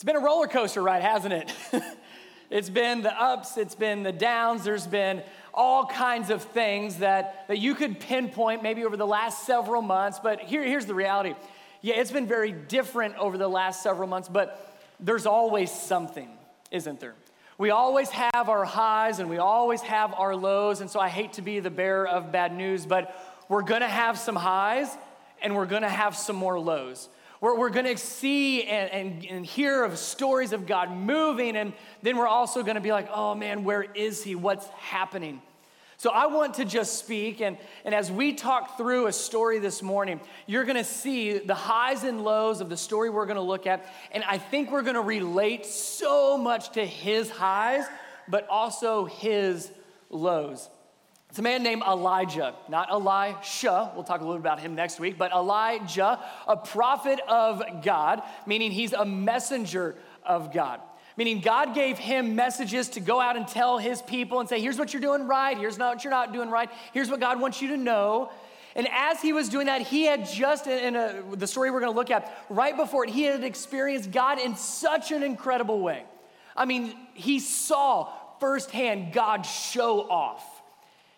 It's been a roller coaster ride, hasn't it? It's been the ups, it's been the downs, there's been all kinds of things that you could pinpoint maybe over the last several months, but here's the reality. Yeah, it's been very different over the last several months, but there's always something, isn't there? We always have our highs and we always have our lows, and so I hate to be the bearer of bad news, but we're gonna have some highs and we're gonna have some more lows. We're gonna see and hear of stories of God moving, and then we're also gonna be like, oh man, where is he? What's happening? So I want to just speak, and as we talk through a story this morning, you're going to see the highs and lows of the story we're going to look at, and I think we're going to relate so much to his highs, but also his lows. It's a man named Elijah, not Elisha. We'll talk a little about him next week, but Elijah, a prophet of God, meaning he's a messenger of God. Meaning God gave him messages to go out and tell his people and say, here's what you're doing right, here's what you're not doing right, here's what God wants you to know. And as he was doing that, he had just, in the story we're going to look at, right before it, he had experienced God in such an incredible way. I mean, he saw firsthand God show off.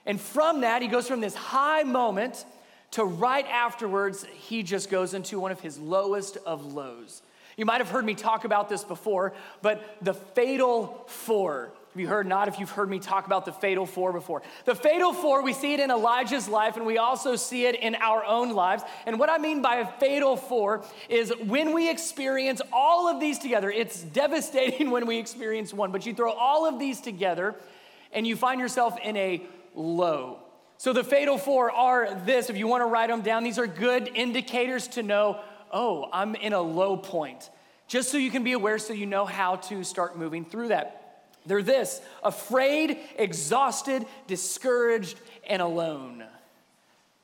And from that, he goes from this high moment to right afterwards, he just goes into one of his lowest of lows. You might have heard me talk about this before, but the fatal four. Have you heard? Not if you've heard me talk about the fatal four before. The fatal four, we see it in Elijah's life, and we also see it in our own lives. And what I mean by a fatal four is when we experience all of these together, it's devastating when we experience one, but you throw all of these together, and you find yourself in a low. So the fatal four are this. If you want to write them down, these are good indicators to know, oh, I'm in a low point, just so you can be aware so you know how to start moving through that. They're this: afraid, exhausted, discouraged, and alone.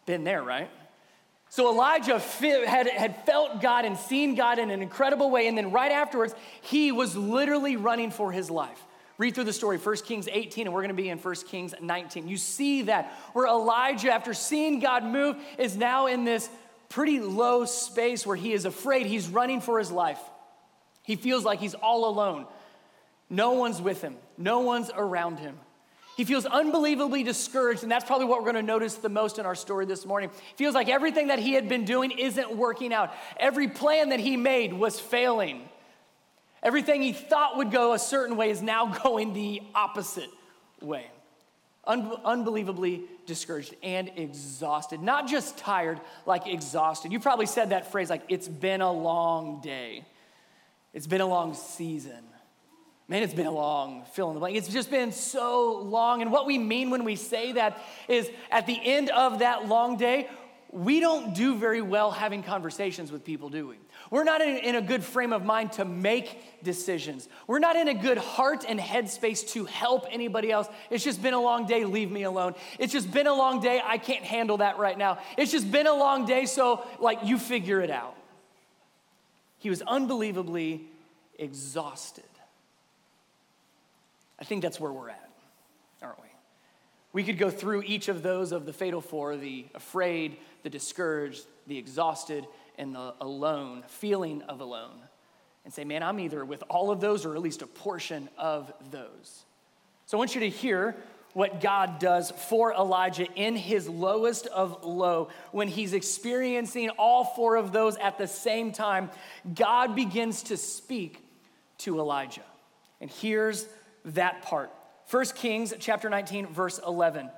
Been there, right? So Elijah had felt God and seen God in an incredible way, and then right afterwards, he was literally running for his life. Read through the story, 1 Kings 18, and we're going to be in 1 Kings 19. You see that, where Elijah, after seeing God move, is now in this pretty low space where he is afraid. He's running for his life. He feels like he's all alone. No one's with him. No one's around him. He feels unbelievably discouraged, and that's probably what we're going to notice the most in our story this morning. Feels like everything that he had been doing isn't working out. Every plan that he made was failing. Everything he thought would go a certain way is now going the opposite way. Unbelievably discouraged and exhausted. Not just tired, like exhausted. You probably said that phrase like, it's been a long day. It's been a long season. Man, it's been a long fill in the blank. It's just been so long. And what we mean when we say that is at the end of that long day, we don't do very well having conversations with people, do we? We're not in a good frame of mind to make decisions. We're not in a good heart and headspace to help anybody else. It's just been a long day, leave me alone. It's just been a long day, I can't handle that right now. It's just been a long day, so like you figure it out. He was unbelievably exhausted. I think that's where we're at, aren't we? We could go through each of those of the fatal four, the afraid, the discouraged, the exhausted, and the alone, feeling of alone, and say, man, I'm either with all of those or at least a portion of those. So I want you to hear what God does for Elijah in his lowest of low. When he's experiencing all four of those at the same time, God begins to speak to Elijah. And here's that part. 1 Kings chapter 19, verse 11.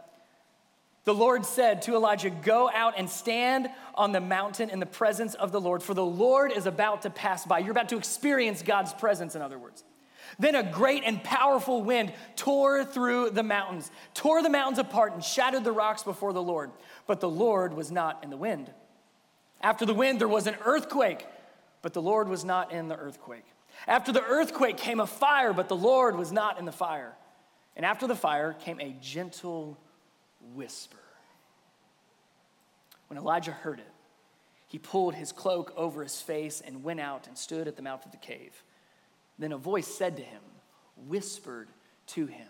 The Lord said to Elijah, go out and stand on the mountain in the presence of the Lord, for the Lord is about to pass by. You're about to experience God's presence, in other words. Then a great and powerful wind tore the mountains apart and shattered the rocks before the Lord. But the Lord was not in the wind. After the wind, there was an earthquake, but the Lord was not in the earthquake. After the earthquake came a fire, but the Lord was not in the fire. And after the fire came a gentle whisper. When Elijah heard it, he pulled his cloak over his face and went out and stood at the mouth of the cave. Then a voice said to him, whispered to him,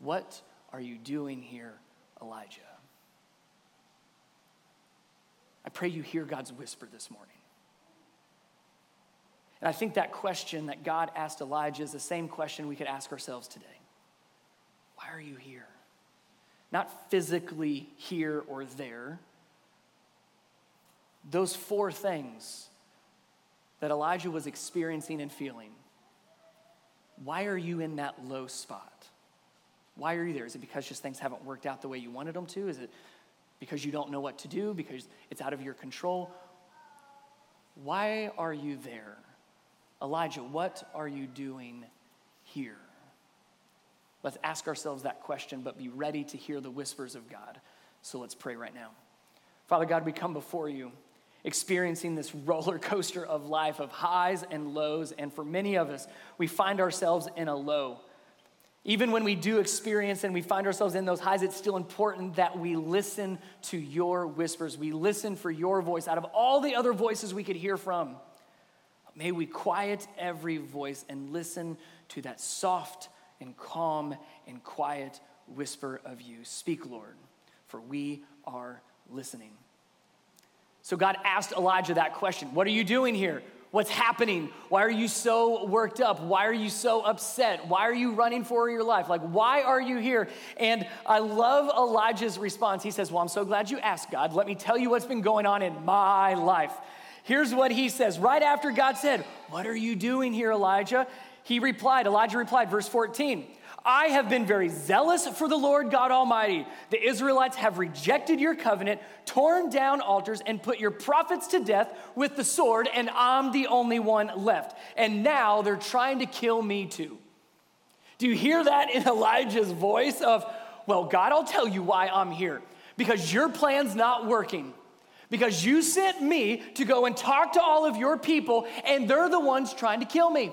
what are you doing here, Elijah? I pray you hear God's whisper this morning. And I think that question that God asked Elijah is the same question we could ask ourselves today. Why are you here? Not physically here or there. Those four things that Elijah was experiencing and feeling. Why are you in that low spot? Why are you there? Is it because just things haven't worked out the way you wanted them to? Is it because you don't know what to do? Because it's out of your control? Why are you there? Elijah, what are you doing here? Let's ask ourselves that question, but be ready to hear the whispers of God. So let's pray right now. Father God, we come before you, experiencing this roller coaster of life, of highs and lows, and for many of us, we find ourselves in a low. Even when we do experience and we find ourselves in those highs, it's still important that we listen to your whispers. We listen for your voice out of all the other voices we could hear from. May we quiet every voice and listen to that soft and calm and quiet whisper of you. Speak, Lord, for we are listening. So God asked Elijah that question. What are you doing here? What's happening? Why are you so worked up? Why are you so upset? Why are you running for your life? Like, why are you here? And I love Elijah's response. He says, well, I'm so glad you asked, God. Let me tell you what's been going on in my life. Here's what he says right after God said, what are you doing here, Elijah? Elijah replied, verse 14, I have been very zealous for the Lord God Almighty. The Israelites have rejected your covenant, torn down altars, and put your prophets to death with the sword, and I'm the only one left. And now they're trying to kill me too. Do you hear that in Elijah's voice of, well, God, I'll tell you why I'm here. Because your plan's not working. Because you sent me to go and talk to all of your people, and they're the ones trying to kill me.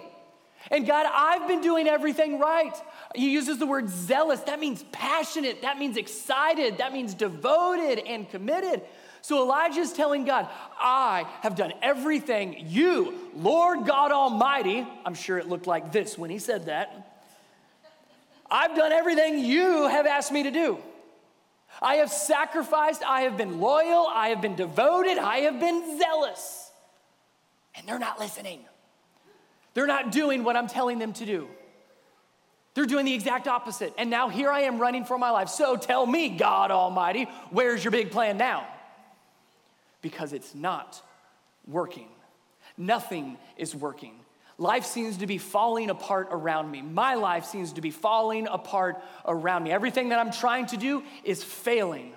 And God, I've been doing everything right. He uses the word zealous. That means passionate. That means excited. That means devoted and committed. So Elijah is telling God, I have done everything you, Lord God Almighty, I'm sure it looked like this when he said that. I've done everything you have asked me to do. I have sacrificed. I have been loyal. I have been devoted. I have been zealous. And they're not listening. They're not doing what I'm telling them to do. They're doing the exact opposite. And now here I am running for my life. So tell me, God Almighty, where's your big plan now? Because it's not working. Nothing is working. Life seems to be falling apart around me. My life seems to be falling apart around me. Everything that I'm trying to do is failing.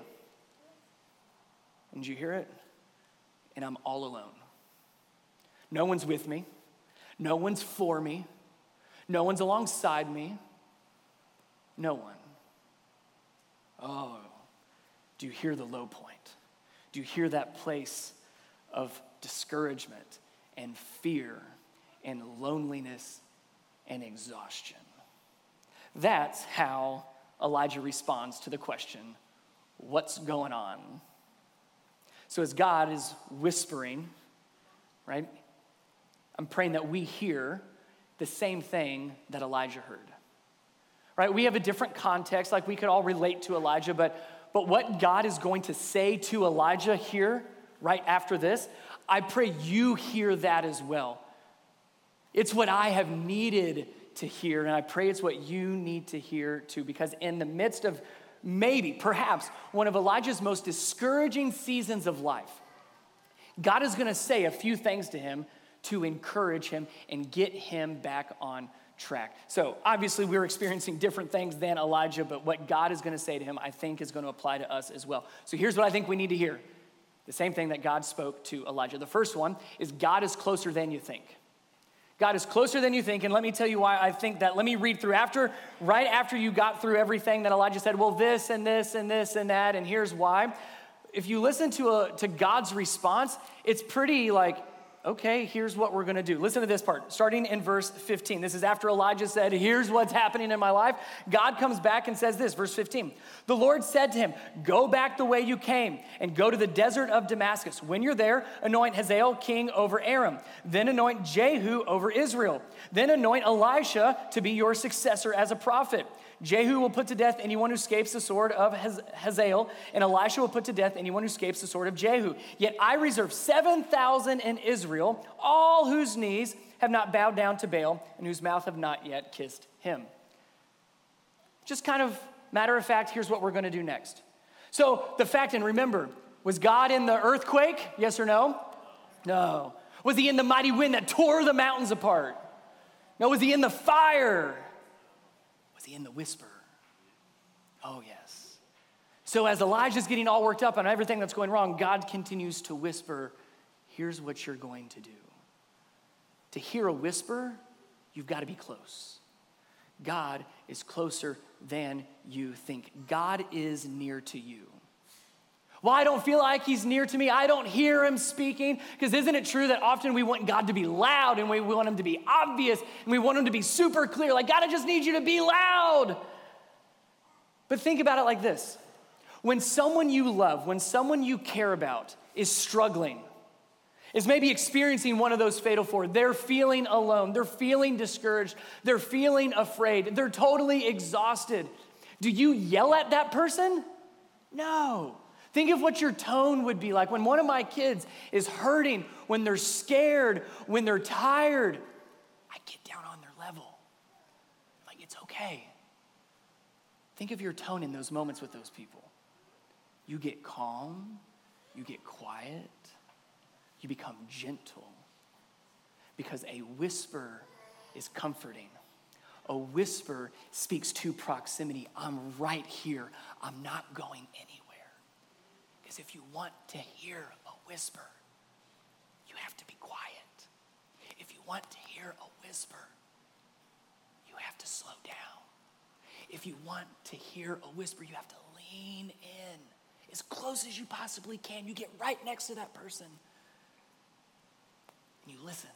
And you hear it? And I'm all alone. No one's with me. No one's for me. No one's alongside me. No one. Oh, do you hear the low point? Do you hear that place of discouragement and fear and loneliness and exhaustion? That's how Elijah responds to the question, what's going on? So as God is whispering, right? I'm praying that we hear the same thing that Elijah heard, right? We have a different context, like we could all relate to Elijah, but what God is going to say to Elijah here right after this, I pray you hear that as well. It's what I have needed to hear, and I pray it's what you need to hear too, because in the midst of maybe, perhaps, one of Elijah's most discouraging seasons of life, God is gonna say a few things to him to encourage him and get him back on track. So obviously we're experiencing different things than Elijah, but what God is gonna say to him, I think is gonna apply to us as well. So here's what I think we need to hear. The same thing that God spoke to Elijah. The first one is God is closer than you think. God is closer than you think, and let me tell you why I think that. Let me read through right after you got through everything that Elijah said, well, this and this and this and that, and here's why. If you listen to God's response, it's pretty like, okay, here's what we're gonna do. Listen to this part, starting in verse 15. This is after Elijah said, here's what's happening in my life. God comes back and says this, verse 15. The Lord said to him, go back the way you came and go to the desert of Damascus. When you're there, anoint Hazael king over Aram. Then anoint Jehu over Israel. Then anoint Elisha to be your successor as a prophet. Jehu will put to death anyone who escapes the sword of Hazael, and Elisha will put to death anyone who escapes the sword of Jehu. Yet I reserve 7,000 in Israel, all whose knees have not bowed down to Baal and whose mouth have not yet kissed him." Just kind of matter of fact, here's what we're going to do next. So the fact, and remember, was God in the earthquake? Yes or no? No. Was he in the mighty wind that tore the mountains apart? No. Was he in the fire? Was he in the whisper? Oh, yes. So as Elijah's getting all worked up on everything that's going wrong, God continues to whisper, here's what you're going to do. To hear a whisper, you've got to be close. God is closer than you think. God is near to you. Well, I don't feel like he's near to me. I don't hear him speaking. Because isn't it true that often we want God to be loud and we want him to be obvious and we want him to be super clear. Like, God, I just need you to be loud. But think about it like this. When someone you love, when someone you care about is struggling, is maybe experiencing one of those fatal four. They're feeling alone. They're feeling discouraged. They're feeling afraid. They're totally exhausted. Do you yell at that person? No. Think of what your tone would be like when one of my kids is hurting, when they're scared, when they're tired. I get down on their level. Like, it's okay. Think of your tone in those moments with those people. You get calm. You get quiet. You become gentle because a whisper is comforting. A whisper speaks to proximity. I'm right here. I'm not going anywhere. Because if you want to hear a whisper, you have to be quiet. If you want to hear a whisper, you have to slow down. If you want to hear a whisper, you have to lean in as close as you possibly can. You get right next to that person. You listen.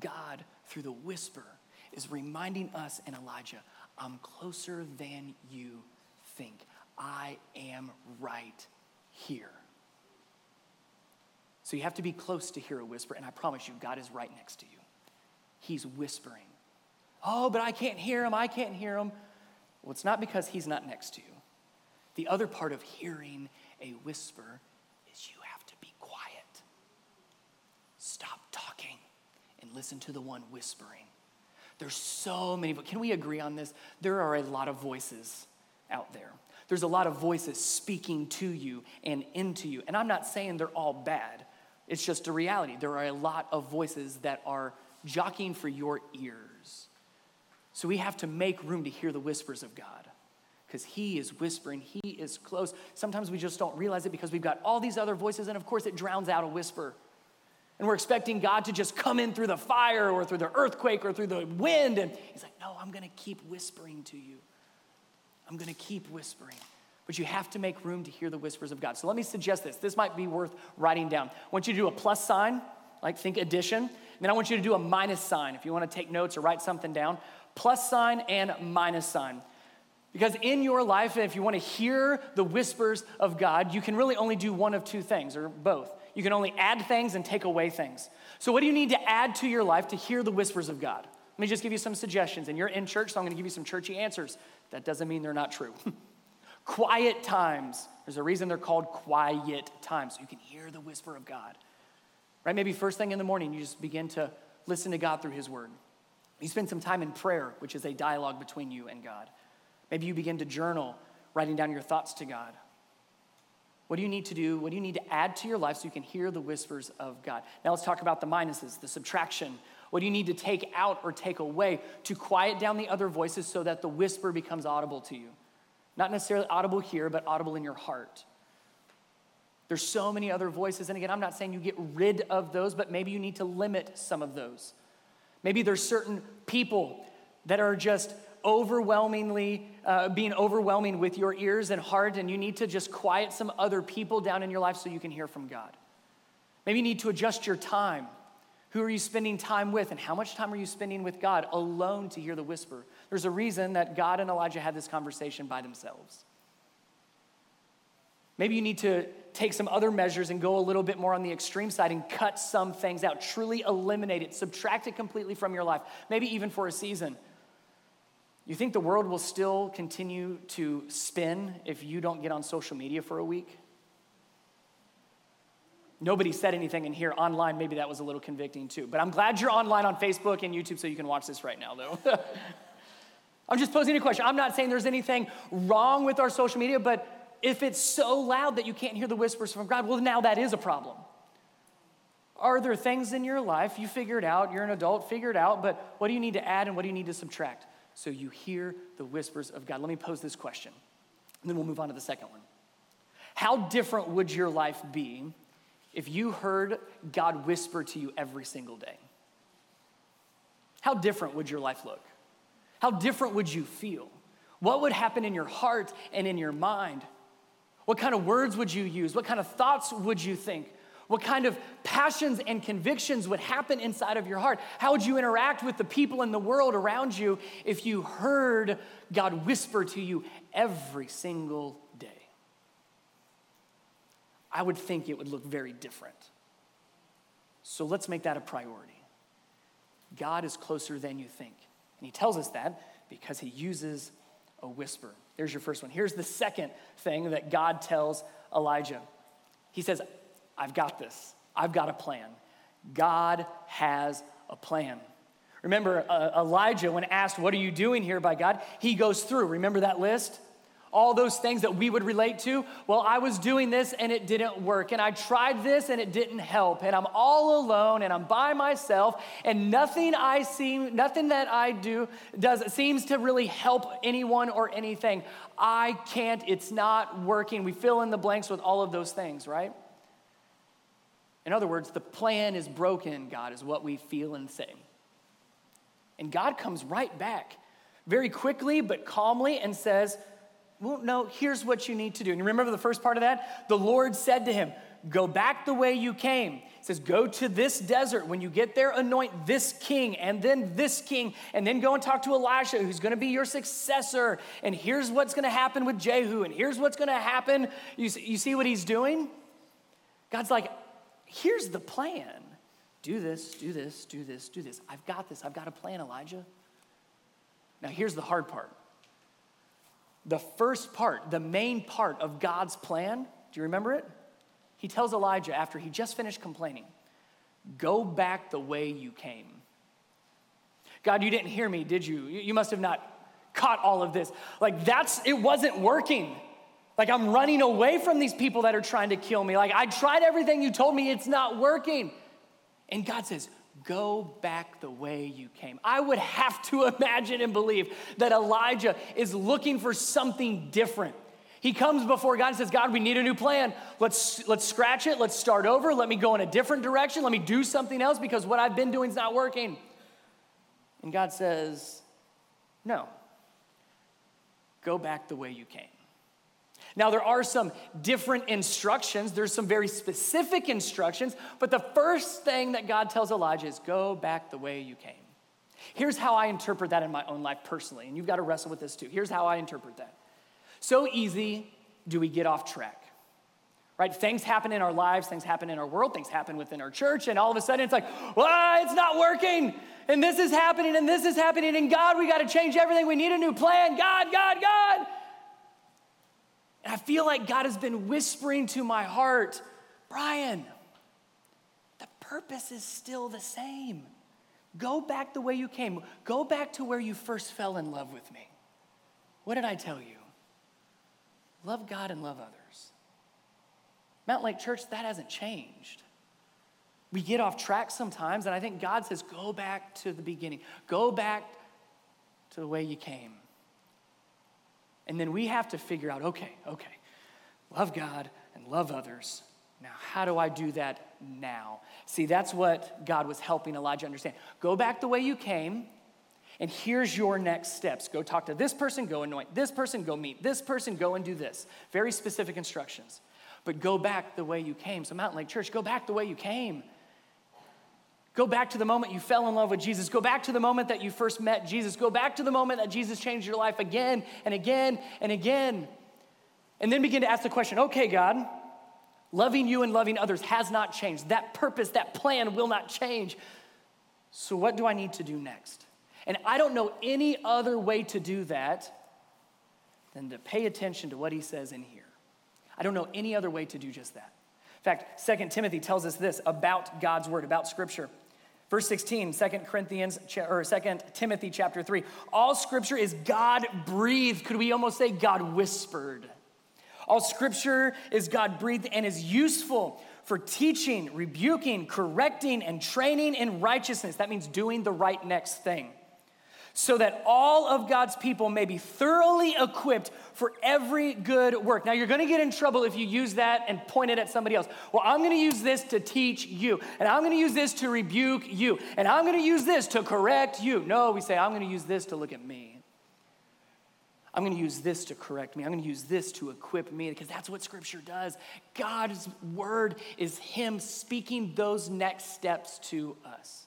God, through the whisper, is reminding us and Elijah, I'm closer than you think. I am right here. So you have to be close to hear a whisper, and I promise you, God is right next to you. He's whispering. Oh, but I can't hear him. I can't hear him. Well, it's not because he's not next to you. The other part of hearing a whisper is you have to be quiet. Stop talking and listen to the one whispering. There's so many, but can we agree on this? There are a lot of voices out there. There's a lot of voices speaking to you and into you. And I'm not saying they're all bad. It's just a reality. There are a lot of voices that are jockeying for your ears. So we have to make room to hear the whispers of God because he is whispering. He is close. Sometimes we just don't realize it because we've got all these other voices, and of course it drowns out a whisper. And we're expecting God to just come in through the fire or through the earthquake or through the wind. And he's like, no, I'm going to keep whispering to you. I'm going to keep whispering. But you have to make room to hear the whispers of God. So let me suggest this. This might be worth writing down. I want you to do a plus sign, like think addition. And then I want you to do a minus sign if you want to take notes or write something down. Plus sign and minus sign. Because in your life, if you want to hear the whispers of God, you can really only do one of two things or both. You can only add things and take away things. So what do you need to add to your life to hear the whispers of God? Let me just give you some suggestions. And you're in church, so I'm going to give you some churchy answers. That doesn't mean they're not true. Quiet times. There's a reason they're called quiet times. You can hear the whisper of God. Right? Maybe first thing in the morning, you just begin to listen to God through his word. You spend some time in prayer, which is a dialogue between you and God. Maybe you begin to journal, writing down your thoughts to God. What do you need to do? What do you need to add to your life so you can hear the whispers of God? Now let's talk about the minuses, the subtraction. What do you need to take out or take away to quiet down the other voices so that the whisper becomes audible to you? Not necessarily audible here, but audible in your heart. There's so many other voices. And again, I'm not saying you get rid of those, but maybe you need to limit some of those. Maybe there's certain people that are just overwhelmingly being overwhelming with your ears and heart, and you need to just quiet some other people down in your life so you can hear from God. Maybe you need to adjust your time. Who are you spending time with, and how much time are you spending with God alone to hear the whisper? There's a reason that God and Elijah had this conversation by themselves. Maybe you need to take some other measures and go a little bit more on the extreme side and cut some things out, truly eliminate it, subtract it completely from your life, maybe even for a season. You think the world will still continue to spin if you don't get on social media for a week? Nobody said anything in here. Online, maybe that was a little convicting too. But I'm glad you're online on Facebook and YouTube so you can watch this right now, though. I'm just posing a question. I'm not saying there's anything wrong with our social media, but if it's so loud that you can't hear the whispers from God, well, now that is a problem. Are there things in your life you figured out, you're an adult, figured out, but what do you need to add and what do you need to subtract so you hear the whispers of God? Let me pose this question, and then we'll move on to the second one. How different would your life be if you heard God whisper to you every single day? How different would your life look? How different would you feel? What would happen in your heart and in your mind? What kind of words would you use? What kind of thoughts would you think? What kind of passions and convictions would happen inside of your heart? How would you interact with the people in the world around you if you heard God whisper to you every single day? I would think it would look very different. So let's make that a priority. God is closer than you think. And he tells us that because he uses a whisper. There's your first one. Here's the second thing that God tells Elijah. He says, I've got this. I've got a plan. God has a plan. Remember, Elijah, when asked, what are you doing here by God? He goes through. Remember that list? All those things that we would relate to. Well, I was doing this and it didn't work. And I tried this and it didn't help. And I'm all alone and I'm by myself. And nothing that I do seems to really help anyone or anything. I can't, it's not working. We fill in the blanks with all of those things, right? In other words, the plan is broken, God, is what we feel and say. And God comes right back very quickly but calmly and says, well, no, here's what you need to do. And you remember the first part of that? The Lord said to him, go back the way you came. He says, go to this desert. When you get there, anoint this king, and then go and talk to Elisha, who's going to be your successor. And here's what's going to happen with Jehu, and here's what's going to happen. You see what he's doing? God's like, here's the plan. Do this, do this, do this, do this. I've got this. I've got a plan, Elijah. Now, here's the hard part. The first part, the main part of God's plan, do you remember it? He tells Elijah after he just finished complaining, go back the way you came. God, you didn't hear me, did you? You must have not caught all of this. Like it wasn't working. Like I'm running away from these people that are trying to kill me. Like I tried everything you told me, it's not working. And God says, go back the way you came. I would have to imagine and believe that Elijah is looking for something different. He comes before God and says, God, we need a new plan. Let's scratch it. Let's start over. Let me go in a different direction. Let me do something else because what I've been doing is not working. And God says, no, go back the way you came. Now, there are some different instructions. There's some very specific instructions, but the first thing that God tells Elijah is go back the way you came. Here's how I interpret that in my own life personally, and you've got to wrestle with this too. Here's how I interpret that. So easy do we get off track, right? Things happen in our lives, things happen in our world, things happen within our church, and all of a sudden it's like, well, it's not working, and this is happening, and this is happening, and God, we got to change everything. We need a new plan. God. And I feel like God has been whispering to my heart, Brian, the purpose is still the same. Go back the way you came. Go back to where you first fell in love with me. What did I tell you? Love God and love others. Mountlake Church, that hasn't changed. We get off track sometimes, and I think God says, go back to the beginning. Go back to the way you came. And then we have to figure out, okay, love God and love others. Now, how do I do that now? See, that's what God was helping Elijah understand. Go back the way you came, and here's your next steps. Go talk to this person, go anoint this person, go meet this person, go and do this. Very specific instructions. But go back the way you came. So Mountlake Church, go back the way you came. Go back to the moment you fell in love with Jesus. Go back to the moment that you first met Jesus. Go back to the moment that Jesus changed your life again and again and again. And then begin to ask the question, okay, God, loving you and loving others has not changed. That purpose, that plan will not change. So what do I need to do next? And I don't know any other way to do that than to pay attention to what he says in here. I don't know any other way to do just that. In fact, 2 Timothy tells us this about God's word, about Scripture. Verse 16, 2 Timothy chapter 3. All Scripture is God-breathed. Could we almost say God-whispered? All Scripture is God-breathed and is useful for teaching, rebuking, correcting, and training in righteousness. That means doing the right next thing. So that all of God's people may be thoroughly equipped for every good work. Now, you're going to get in trouble if you use that and point it at somebody else. Well, I'm going to use this to teach you, and I'm going to use this to rebuke you, and I'm going to use this to correct you. No, we say, I'm going to use this to look at me. I'm going to use this to correct me. I'm going to use this to equip me, because that's what Scripture does. God's word is him speaking those next steps to us.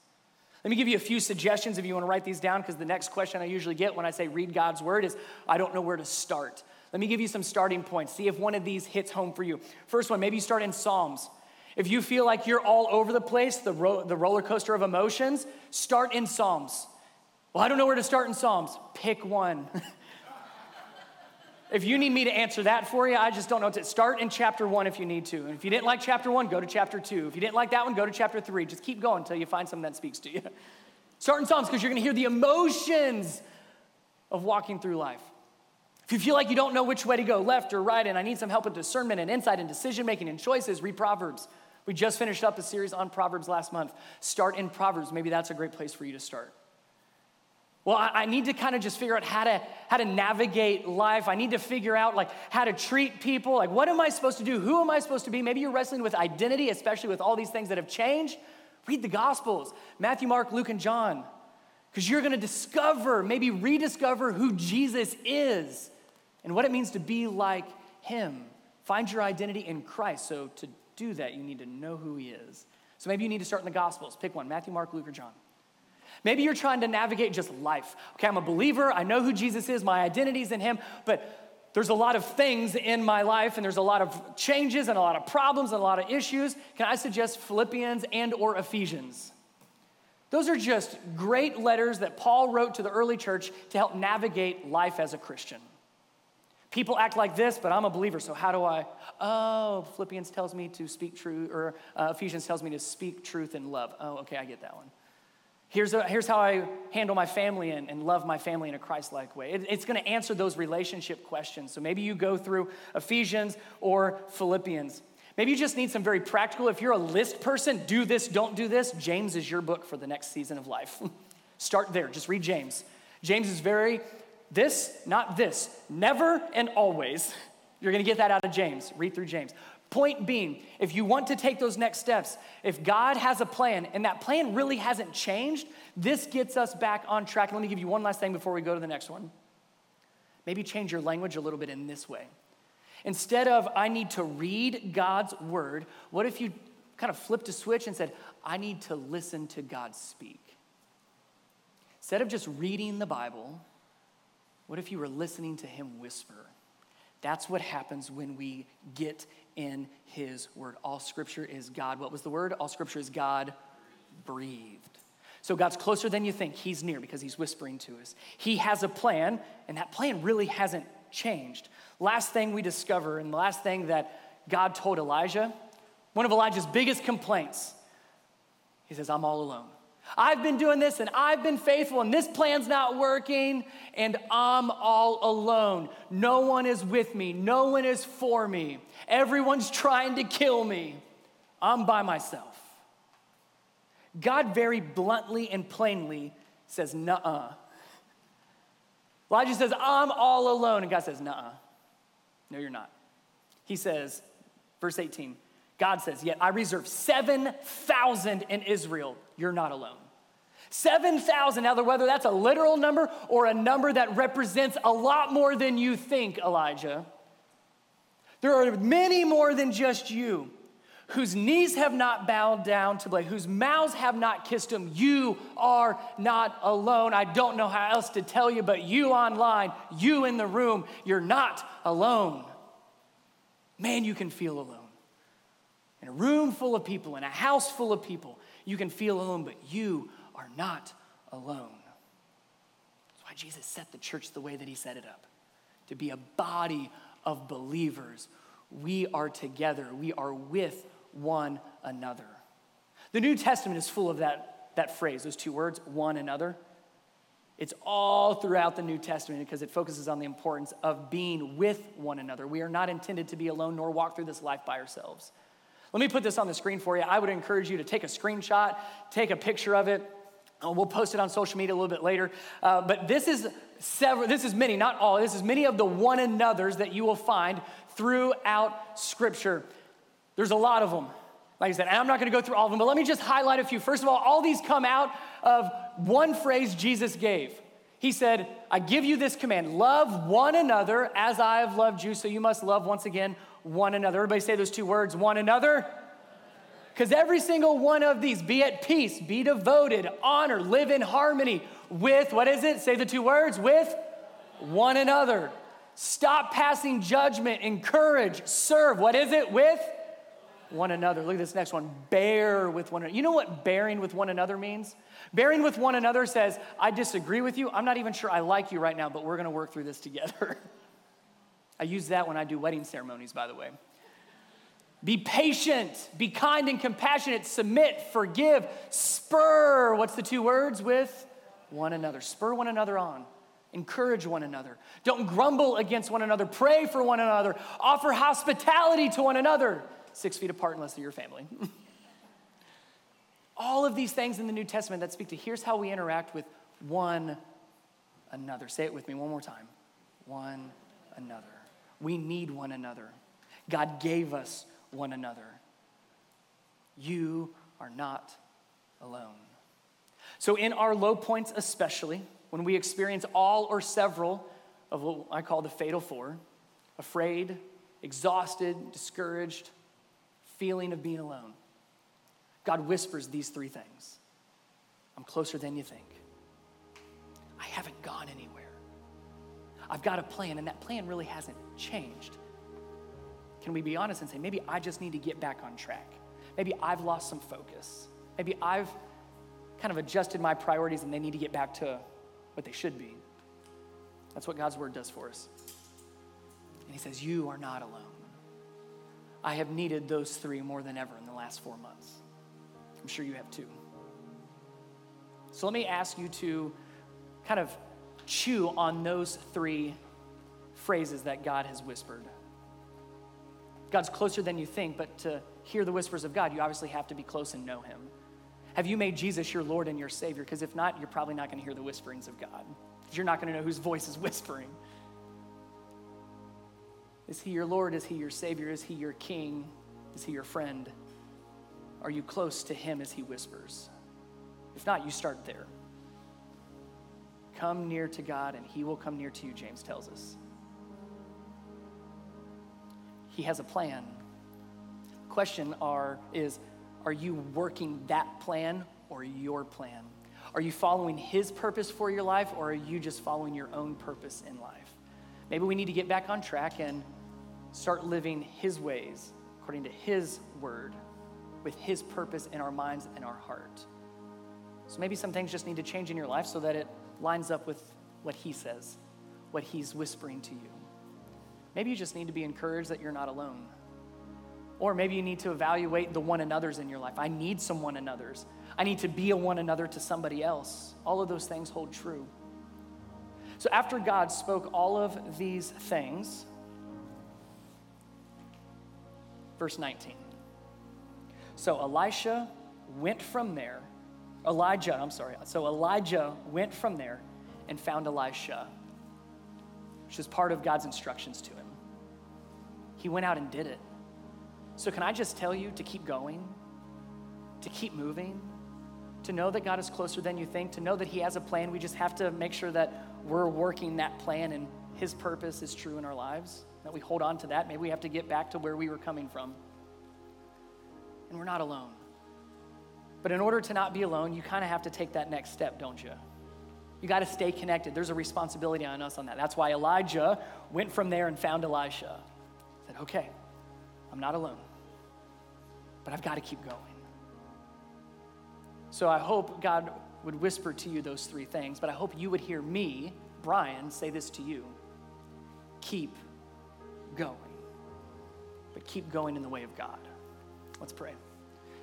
Let me give you a few suggestions if you want to write these down, because the next question I usually get when I say read God's word is, I don't know where to start. Let me give you some starting points. See if one of these hits home for you. First one, maybe you start in Psalms. If you feel like you're all over the place, the roller coaster of emotions, start in Psalms. Well, I don't know where to start in Psalms. Pick one. If you need me to answer that for you, I just don't know. Start in chapter 1 if you need to. And if you didn't like chapter 1, go to chapter 2. If you didn't like that one, go to chapter 3. Just keep going until you find something that speaks to you. Start in Psalms, because you're going to hear the emotions of walking through life. If you feel like you don't know which way to go, left or right, and I need some help with discernment and insight and decision-making and choices, read Proverbs. We just finished up a series on Proverbs last month. Start in Proverbs. Maybe that's a great place for you to start. Well, I need to kind of just figure out how to navigate life. I need to figure out like how to treat people. Like, what am I supposed to do? Who am I supposed to be? Maybe you're wrestling with identity, especially with all these things that have changed. Read the Gospels, Matthew, Mark, Luke, and John, because you're going to discover, maybe rediscover who Jesus is and what it means to be like him. Find your identity in Christ. So to do that, you need to know who he is. So maybe you need to start in the Gospels. Pick one, Matthew, Mark, Luke, or John. Maybe you're trying to navigate just life. Okay, I'm a believer. I know who Jesus is. My identity's in him. But there's a lot of things in my life, and there's a lot of changes and a lot of problems and a lot of issues. Can I suggest Philippians and or Ephesians? Those are just great letters that Paul wrote to the early church to help navigate life as a Christian. People act like this, but I'm a believer, so how do I? Oh, Philippians tells me to speak truth, or Ephesians tells me to speak truth in love. Oh, okay, I get that one. Here's how I handle my family and love my family in a Christ-like way. It's going to answer those relationship questions. So maybe you go through Ephesians or Philippians. Maybe you just need some very practical, if you're a list person, do this, don't do this. James is your book for the next season of life. Start there. Just read James. James is very this, not this, never and always. You're going to get that out of James. Read through James. Point being, if you want to take those next steps, if God has a plan and that plan really hasn't changed, this gets us back on track. And let me give you one last thing before we go to the next one. Maybe change your language a little bit in this way. Instead of, I need to read God's word, what if you kind of flipped a switch and said, I need to listen to God speak? Instead of just reading the Bible, what if you were listening to him whisper? That's what happens when we get in his word. All Scripture is God. What was the word? All Scripture is God breathed. So God's closer than you think. He's near because he's whispering to us. He has a plan, and that plan really hasn't changed. Last thing we discover, and the last thing that God told Elijah, one of Elijah's biggest complaints, he says, I'm all alone. I've been doing this, and I've been faithful, and this plan's not working, and I'm all alone. No one is with me. No one is for me. Everyone's trying to kill me. I'm by myself. God very bluntly and plainly says, nuh-uh. Elijah says, I'm all alone, and God says, nuh-uh. No, you're not. He says, verse 18, God says, yet I reserve 7,000 in Israel. You're not alone. 7,000. Now, whether that's a literal number or a number that represents a lot more than you think, Elijah, there are many more than just you whose knees have not bowed down to Baal, whose mouths have not kissed him. You are not alone. I don't know how else to tell you, but you online, you in the room, you're not alone. Man, you can feel alone. In a room full of people, in a house full of people, you can feel alone, but you are not alone. why Jesus set the church the way that he set it up, to be a body of believers. We are together. We are with one another. The New Testament is full of that phrase, those two words, one another. It's all throughout the New Testament because it focuses on the importance of being with one another. We are not intended to be alone nor walk through this life by ourselves. Let me put this on the screen for you. I would encourage you to take a screenshot, take a picture of it. We'll post it on social media a little bit later. But this is many of the one another's that you will find throughout Scripture. There's a lot of them. Like I said, I'm not going to go through all of them, but let me just highlight a few. First of all these come out of one phrase Jesus gave. He said, I give you this command, love one another as I have loved you, so you must love, once again, one another. Everybody say those two words, one another. Because every single one of these, be at peace, be devoted, honor, live in harmony with, what is it? Say the two words, with one another. Stop passing judgment, encourage, serve. What is it? With one another. Look at this next one. Bear with one another. You know what bearing with one another means? Bearing with one another says, I disagree with you. I'm not even sure I like you right now, but we're going to work through this together. I use that when I do wedding ceremonies, by the way. Be patient, be kind and compassionate, submit, forgive, spur. What's the two words? With one another. Spur one another on. Encourage one another. Don't grumble against one another. Pray for one another. Offer hospitality to one another. 6 feet apart unless they're your family. All of these things in the New Testament that speak to here's how we interact with one another. Say it with me one more time. One another. We need one another. God gave us one another. You are not alone. So in our low points especially, when we experience all or several of what I call the fatal four, afraid, exhausted, discouraged, feeling of being alone, God whispers these three things. I'm closer than you think. I haven't gone anywhere. I've got a plan, and that plan really hasn't changed. Can we be honest and say, maybe I just need to get back on track. Maybe I've lost some focus. Maybe I've kind of adjusted my priorities, and they need to get back to what they should be. That's what God's word does for us. And he says, you are not alone. I have needed those three more than ever in the last 4 months. I'm sure you have too. So let me ask you to kind of chew on those three phrases that God has whispered. God's closer than you think, but to hear the whispers of God, you obviously have to be close and know him. Have you made Jesus your Lord and your Savior? Because if not, you're probably not going to hear the whisperings of God. You're not going to know whose voice is whispering. Is he your Lord? Is he your Savior? Is he your King? Is he your friend? Are you close to him as he whispers? If not, you start there. Come near to God and he will come near to you, James tells us. He has a plan. The question are you working that plan or your plan? Are you following his purpose for your life or are you just following your own purpose in life? Maybe we need to get back on track and start living his ways according to his word with his purpose in our minds and our heart. So maybe some things just need to change in your life so that it lines up with what he says, what he's whispering to you. Maybe you just need to be encouraged that you're not alone. Or maybe you need to evaluate the one another's in your life. I need some one another's. I need to be a one another to somebody else. All of those things hold true. So after God spoke all of these things, verse 19. So Elijah went from there and found Elisha, which is part of God's instructions to him. He went out and did it. So can I just tell you to keep going, to keep moving, to know that God is closer than you think, to know that he has a plan. We just have to make sure that we're working that plan and his purpose is true in our lives, that we hold on to that. Maybe we have to get back to where we were coming from. And we're not alone. But in order to not be alone, you kind of have to take that next step, don't you? You got to stay connected. There's a responsibility on us on that. That's why Elijah went from there and found Elisha. Said, okay, I'm not alone, but I've got to keep going. So I hope God would whisper to you those three things, but I hope you would hear me, Brian, say this to you. Keep going, but keep going in the way of God. Let's pray.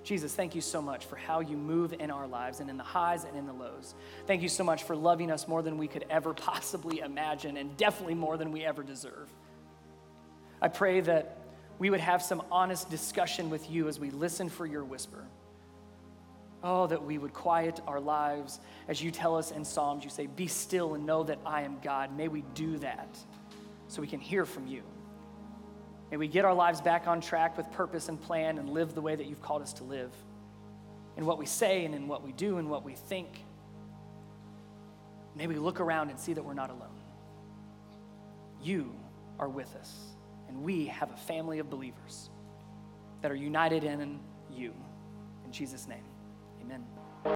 Jesus, thank you so much for how you move in our lives and in the highs and in the lows. Thank you so much for loving us more than we could ever possibly imagine and definitely more than we ever deserve. I pray that we would have some honest discussion with you as we listen for your whisper. Oh, that we would quiet our lives. As you tell us in Psalms, you say, be still and know that I am God. May we do that so we can hear from you. May we get our lives back on track with purpose and plan and live the way that you've called us to live in what we say and in what we do and what we think. May we look around and see that we're not alone. You are with us, and we have a family of believers that are united in you. In Jesus' name, amen.